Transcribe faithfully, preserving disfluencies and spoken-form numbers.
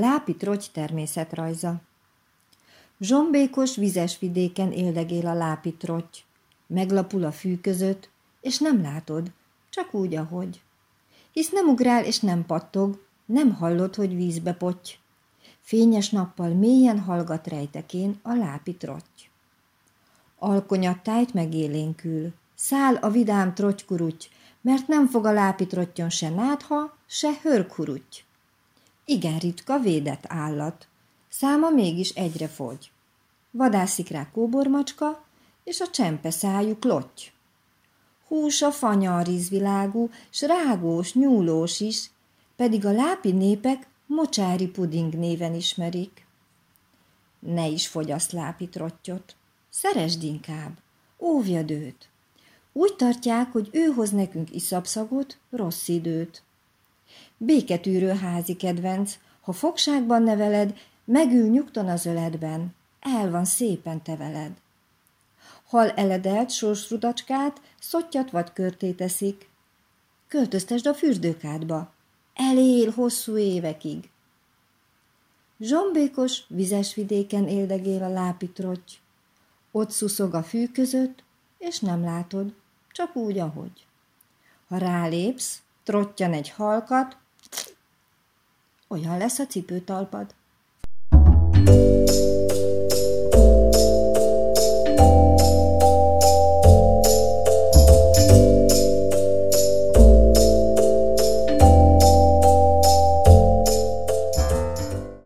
Lápi Trogy természetrajza. Zsombékos, vizes vidéken éldegél a Lápi Trogy. Meglapul a fű között, és nem látod, csak úgy, ahogy. Hisz nem ugrál és nem pattog, nem hallod, hogy vízbe potty. Fényes nappal mélyen hallgat rejtekén a Lápi Trogy. Alkonyattájt megélénkül, száll a vidám trotykuruty, mert nem fog a Lápi Trottyon se nátha, se hörkuruty. Igen ritka védett állat, száma mégis egyre fogy. Vadászik rá kóbormacska, és a csempe szájú klotty. Húsa fanya rizvilágú, s rágós, nyúlós is, pedig a lápi népek mocsári puding néven ismerik. Ne is fogyassz Lápi Trottyot, szeresd inkább, óvjad őt. Úgy tartják, hogy ő hoz nekünk iszapszagot, rossz időt. Béketűrő házi kedvenc, ha fogságban neveled, megül nyugton az öledben, el van szépen te veled. Hal eledelt sorsrudacskát, szottyat vagy körtét eszik. Költöztesd a fürdőkádba, elél hosszú évekig. Zsombékos, vizes vidéken éldegél a Lápi Trogy. Ott szuszog a fű között, és nem látod, csak úgy, ahogy. Ha rálépsz, trottyan egy halkat, olyan lesz a cipőtalpad.